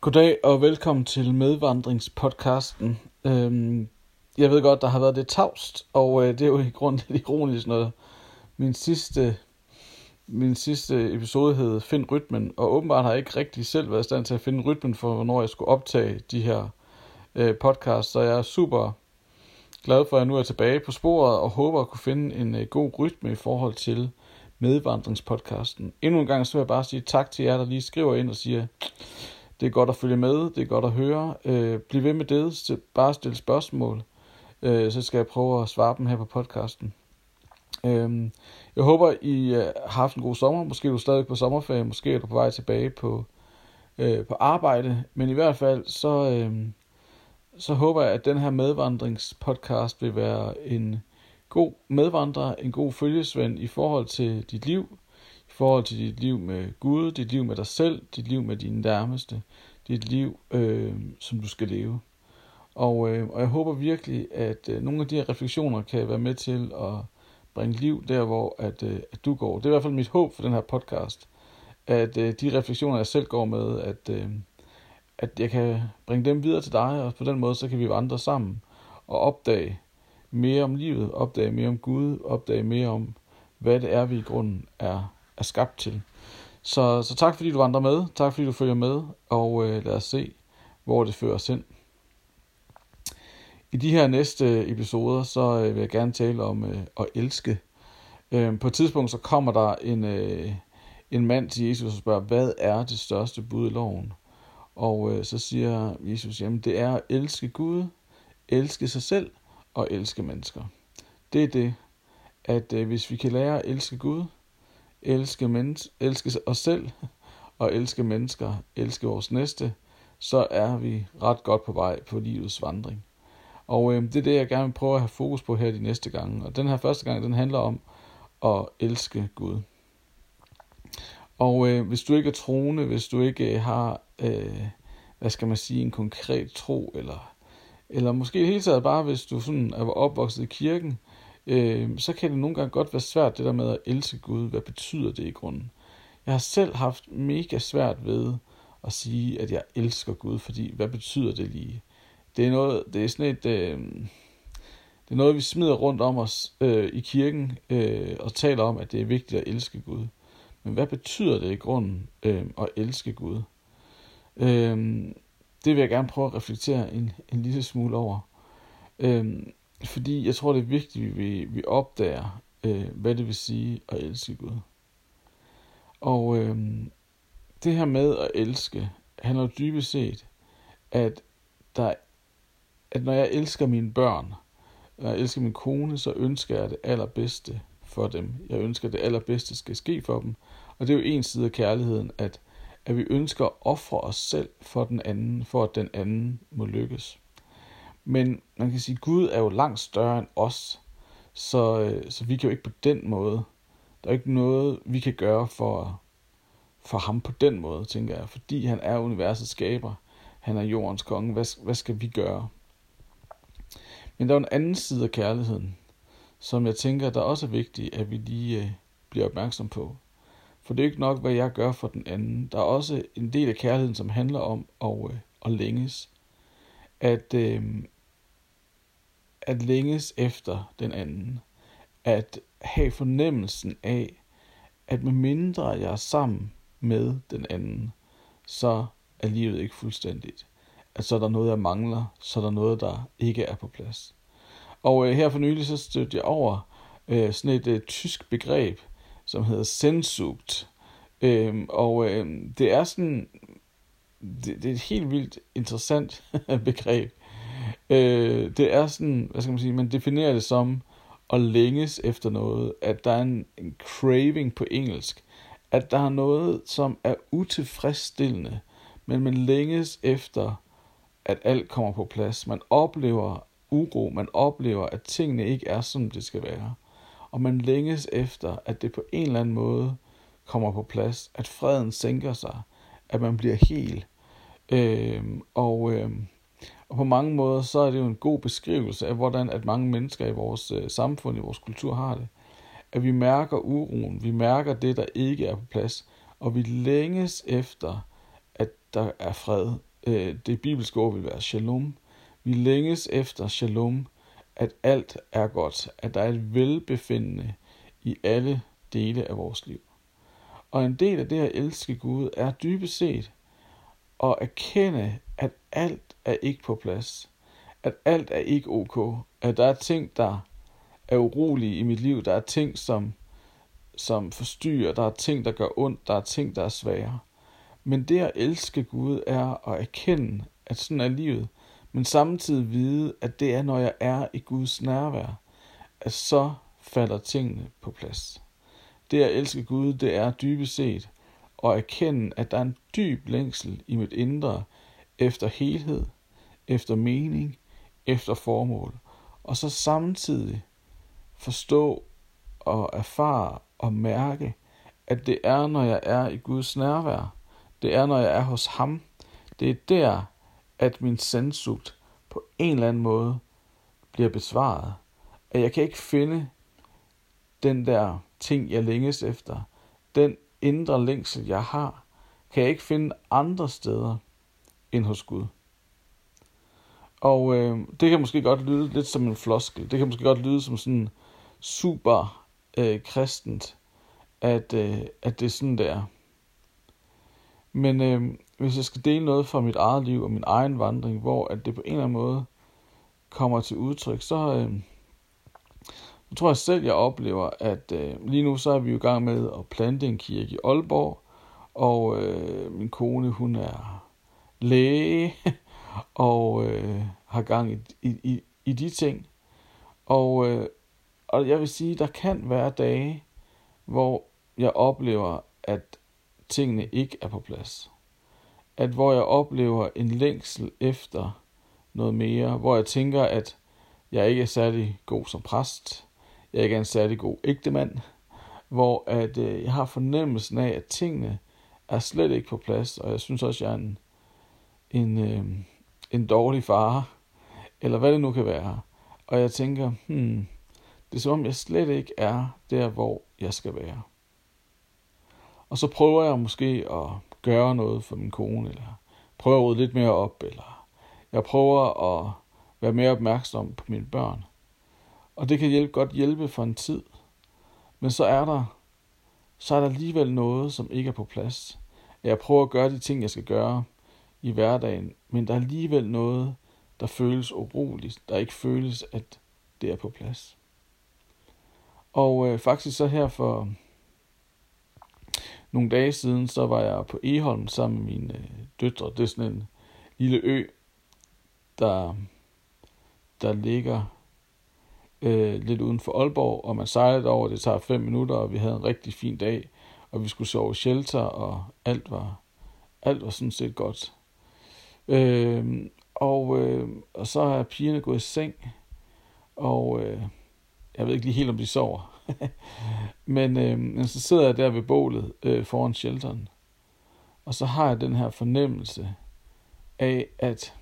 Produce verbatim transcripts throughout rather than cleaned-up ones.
Goddag og velkommen til medvandringspodcasten. Øhm, jeg ved godt, der har været lidt tavst, og øh, det er jo i grunden lidt ironisk noget. Min sidste, min sidste episode hed Find rytmen, og åbenbart har jeg ikke rigtig selv været i stand til at finde rytmen for, hvornår jeg skulle optage de her øh, podcasts, så jeg er super glad for, at jeg nu er tilbage på sporet og håber at kunne finde en øh, god rytme i forhold til medvandringspodcasten. Endnu en gang så vil jeg bare sige tak til jer, der lige skriver ind og siger, det er godt at følge med, det er godt at høre. Øh, bliv ved med det, bare stille spørgsmål, øh, så skal jeg prøve at svare dem her på podcasten. Øh, jeg håber, I øh, har haft en god sommer. Måske er du stadig på sommerferie, måske er du på vej tilbage på, øh, på arbejde. Men i hvert fald, så, øh, så håber jeg, at den her medvandringspodcast vil være en god medvandrer, en god følgesvend i forhold til dit liv, i forhold til dit liv med Gud, dit liv med dig selv, dit liv med dine nærmeste, dit liv, øh, som du skal leve. Og, øh, og jeg håber virkelig, at øh, nogle af de her refleksioner kan være med til at bringe liv der, hvor at, øh, at du går. Det er i hvert fald mit håb for den her podcast, at øh, de refleksioner, jeg selv går med, at, øh, at jeg kan bringe dem videre til dig, og på den måde, så kan vi vandre sammen og opdage mere om livet, opdage mere om Gud, opdage mere om, hvad det er, vi i grunden er er skabt til. Så, så tak fordi du vandrer med, tak fordi du følger med, og øh, lad os se, hvor det fører os hen. I de her næste episoder, så øh, vil jeg gerne tale om øh, at elske. Øh, på et tidspunkt, så kommer der en, øh, en mand til Jesus og spørger, hvad er det største bud i loven? Og øh, så siger Jesus, jamen det er at elske Gud, elske sig selv og elske mennesker. Det er det, at øh, hvis vi kan lære at elske Gud, Elske, mens- elske os selv og elske mennesker, elske vores næste, så er vi ret godt på vej på livets vandring. Og øh, det er det, jeg gerne vil prøve at have fokus på her de næste gange. Og den her første gang, den handler om at elske Gud. Og øh, hvis du ikke er troende, hvis du ikke har, øh, hvad skal man sige, en konkret tro, eller, eller måske helt taget bare, hvis du sådan er opvokset i kirken, så kan det nogle gange godt være svært, det der med at elske Gud. Hvad betyder det i grunden? Jeg har selv haft mega svært ved at sige, at jeg elsker Gud, fordi hvad betyder det lige? Det er noget, det er sådan et, øh, det er noget vi smider rundt om os øh, i kirken øh, og taler om, at det er vigtigt at elske Gud. Men hvad betyder det i grunden øh, at elske Gud? Øh, det vil jeg gerne prøve at reflektere en, en lille smule over. Øh, Fordi jeg tror, det er vigtigt, at vi, vi opdager, øh, hvad det vil sige at elske Gud. Og øh, det her med at elske, handler dybest set, at, der, at når jeg elsker mine børn, når jeg elsker min kone, så ønsker jeg det allerbedste for dem. Jeg ønsker, at det allerbedste skal ske for dem. Og det er jo en side af kærligheden, at, at vi ønsker at ofre os selv for den anden, for at den anden må lykkes. Men man kan sige, at Gud er jo langt større end os, så, så vi kan jo ikke på den måde, der er ikke noget, vi kan gøre for, for ham på den måde, tænker jeg. Fordi han er universets skaber, han er jordens konge, hvad, hvad skal vi gøre? Men der er en anden side af kærligheden, som jeg tænker, der også er vigtigt, at vi lige bliver opmærksom på. For det er ikke nok, hvad jeg gør for den anden. Der er også en del af kærligheden, som handler om at, at længes. At, øh, at længes efter den anden, at have fornemmelsen af, at medmindre jeg er sammen med den anden, så er livet ikke fuldstændigt, at så er der noget, jeg mangler, så er der noget, der ikke er på plads. Og øh, her for nylig, så stødte jeg over øh, sådan et øh, tysk begreb, som hedder Sehnsucht, øh, og øh, det er sådan... Det, det er et helt vildt interessant begreb. Øh, det er sådan, hvad skal man sige, man definerer det som at længes efter noget, at der er en, en craving på engelsk, at der er noget, som er utilfredsstillende, men man længes efter, at alt kommer på plads. Man oplever uro, man oplever, at tingene ikke er, som det skal være. Og man længes efter, at det på en eller anden måde kommer på plads, at freden sænker sig, at man bliver hel. Øh, og, øh, og på mange måder, så er det jo en god beskrivelse af, hvordan at mange mennesker i vores øh, samfund, i vores kultur har det. At vi mærker uroen, vi mærker det, der ikke er på plads, og vi længes efter, at der er fred, det bibelske ord vil være shalom. Vi længes efter shalom, at alt er godt, at der er et velbefindende i alle dele af vores liv. Og en del af det at elske Gud er dybest set at erkende, at alt er ikke på plads, at alt er ikke ok, at der er ting, der er urolige i mit liv, der er ting, som, som forstyrrer, der er ting, der gør ondt, der er ting, der er svære. Men det at elske Gud er at erkende, at sådan er livet, men samtidig vide, at det er, når jeg er i Guds nærvær, at så falder tingene på plads. Det at elske Gud, det er dybest set at erkende, at der er en dyb længsel i mit indre efter helhed, efter mening, efter formål. Og så samtidig forstå og erfare og mærke, at det er, når jeg er i Guds nærvær. Det er, når jeg er hos ham. Det er der, at min sandsult på en eller anden måde bliver besvaret. At jeg kan ikke finde den der ting, jeg længes efter. Den indre længsel, jeg har, kan jeg ikke finde andre steder end hos Gud. Og øh, det kan måske godt lyde lidt som en floskel. Det kan måske godt lyde som sådan super øh, kristent, at, øh, at det er sådan, det er. Men øh, hvis jeg skal dele noget fra mit eget liv og min egen vandring, hvor at det på en eller anden måde kommer til udtryk, så øh, jeg tror jeg selv, jeg oplever, at øh, lige nu så er vi jo i gang med at plante en kirke i Aalborg, og øh, min kone, hun er læge og øh, har gang i, i, i de ting. Og, øh, og jeg vil sige, der kan være dage, hvor jeg oplever, at tingene ikke er på plads. At hvor jeg oplever en længsel efter noget mere, hvor jeg tænker, at jeg ikke er særlig god som præst, jeg ikke er en særlig god ægtemand, hvor at, øh, jeg har fornemmelsen af, at tingene er slet ikke på plads, og jeg synes også, jeg er en, en, øh, en dårlig far, eller hvad det nu kan være. Og jeg tænker, hmm, det er som om, jeg slet ikke er der, hvor jeg skal være. Og så prøver jeg måske at gøre noget for min kone, eller prøver at rydde lidt mere op, eller jeg prøver at være mere opmærksom på mine børn. Og det kan hjælpe, godt hjælpe for en tid. Men så er der så er der alligevel noget, som ikke er på plads. Jeg prøver at gøre de ting, jeg skal gøre i hverdagen, men der er alligevel noget, der føles uroligt, der ikke føles, at det er på plads. Og øh, faktisk så her for nogle dage siden, så var jeg på Egholm sammen med mine øh, døtre. Det er sådan en lille ø, der, der ligger Øh, lidt uden for Aalborg, og man sejlede over, det tager fem minutter, og vi havde en rigtig fin dag, og vi skulle sove i shelter, og alt var, alt var sådan set godt. Øh, og, øh, og så er pigerne gået i seng, og øh, jeg ved ikke lige helt, om de sover, men, øh, men så sidder jeg der ved bålet øh, foran shelteren, og så har jeg den her fornemmelse af, at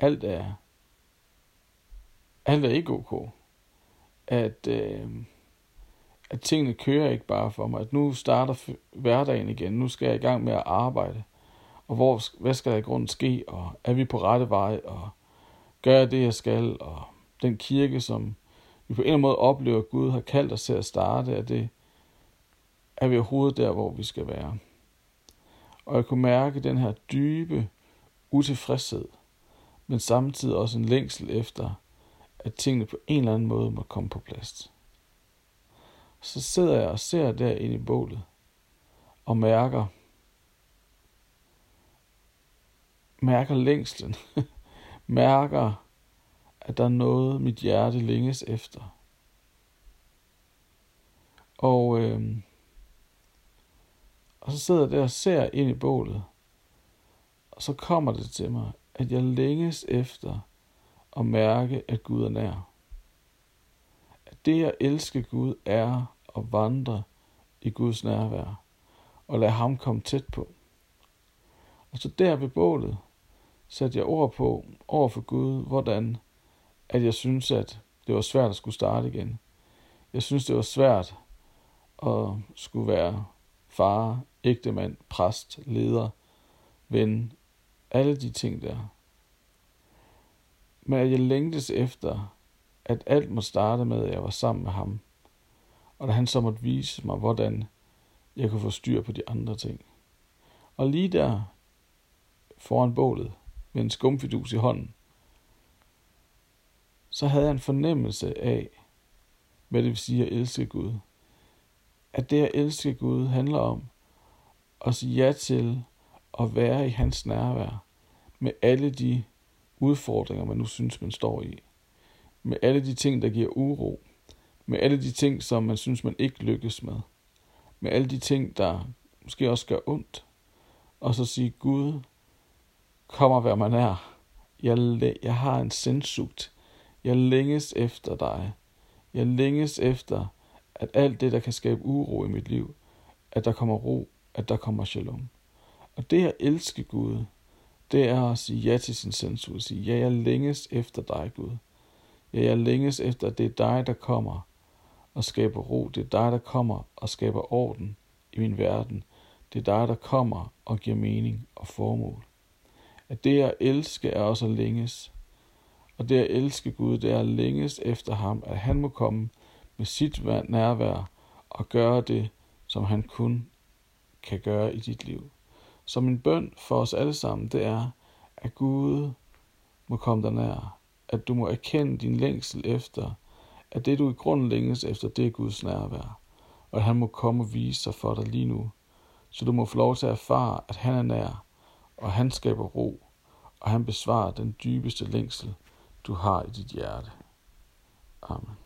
alt er Alt er ikke ok, at, øh, at tingene kører ikke bare for mig, at nu starter hverdagen igen, nu skal jeg i gang med at arbejde, og hvor, hvad skal der i grunden ske, og er vi på rette vej, og gør jeg det, jeg skal, og den kirke, som vi på en eller anden måde oplever, at Gud har kaldt os til at starte, er, det, er vi overhovedet der, hvor vi skal være. Og jeg kunne mærke den her dybe utilfredshed, men samtidig også en længsel efter, at tingene på en eller anden måde må komme på plads. Så sidder jeg og ser derinde i bålet, og mærker, mærker længslen, mærker, at der er noget, mit hjerte længes efter. Og, øh, og så sidder jeg der og ser ind i bålet, og så kommer det til mig, at jeg længes efter og mærke, at Gud er nær. At det at elske Gud er at vandre i Guds nærvær, og lade ham komme tæt på. Og så der ved bålet satte jeg ord på, over for Gud, hvordan at jeg synes, at det var svært at skulle starte igen. Jeg synes, det var svært at skulle være far, ægtemand, præst, leder, ven alle de ting der. Men at jeg længtes efter, at alt må starte med, at jeg var sammen med ham, og da han så måtte vise mig, hvordan jeg kunne få styr på de andre ting. Og lige der, foran bålet, med en skumfidus i hånden, så havde jeg en fornemmelse af, hvad det vil sige at elske Gud. At det at elske Gud handler om at sige ja til at være i hans nærvær med alle de udfordringer, man nu synes, man står i. Med alle de ting, der giver uro. Med alle de ting, som man synes, man ikke lykkes med. Med alle de ting, der måske også gør ondt. Og så sige, Gud, kommer hvad man er. Jeg, jeg har en sindssugt. Jeg længes efter dig. Jeg længes efter, at alt det, der kan skabe uro i mit liv, at der kommer ro, at der kommer shalom. Og det at elske Gud, det er at sige ja til sin sindssugt. Sige, ja, jeg længes efter dig, Gud. Ja, jeg længes efter, at det er dig, der kommer og skaber ro. Det er dig, der kommer og skaber orden i min verden. Det er dig, der kommer og giver mening og formål. At det at elske er også at længes. Og det at elske Gud, det er at længes efter ham, at han må komme med sit nærvær og gøre det, som han kun kan gøre i dit liv. Så min bøn for os alle sammen, det er, at Gud må komme dig nær. At du må erkende din længsel efter, at det du i grunden længes efter, det er Guds nærvær. Og at han må komme og vise sig for dig lige nu. Så du må få lov til at erfare, at han er nær, og han skaber ro, og han besvarer den dybeste længsel, du har i dit hjerte. Amen.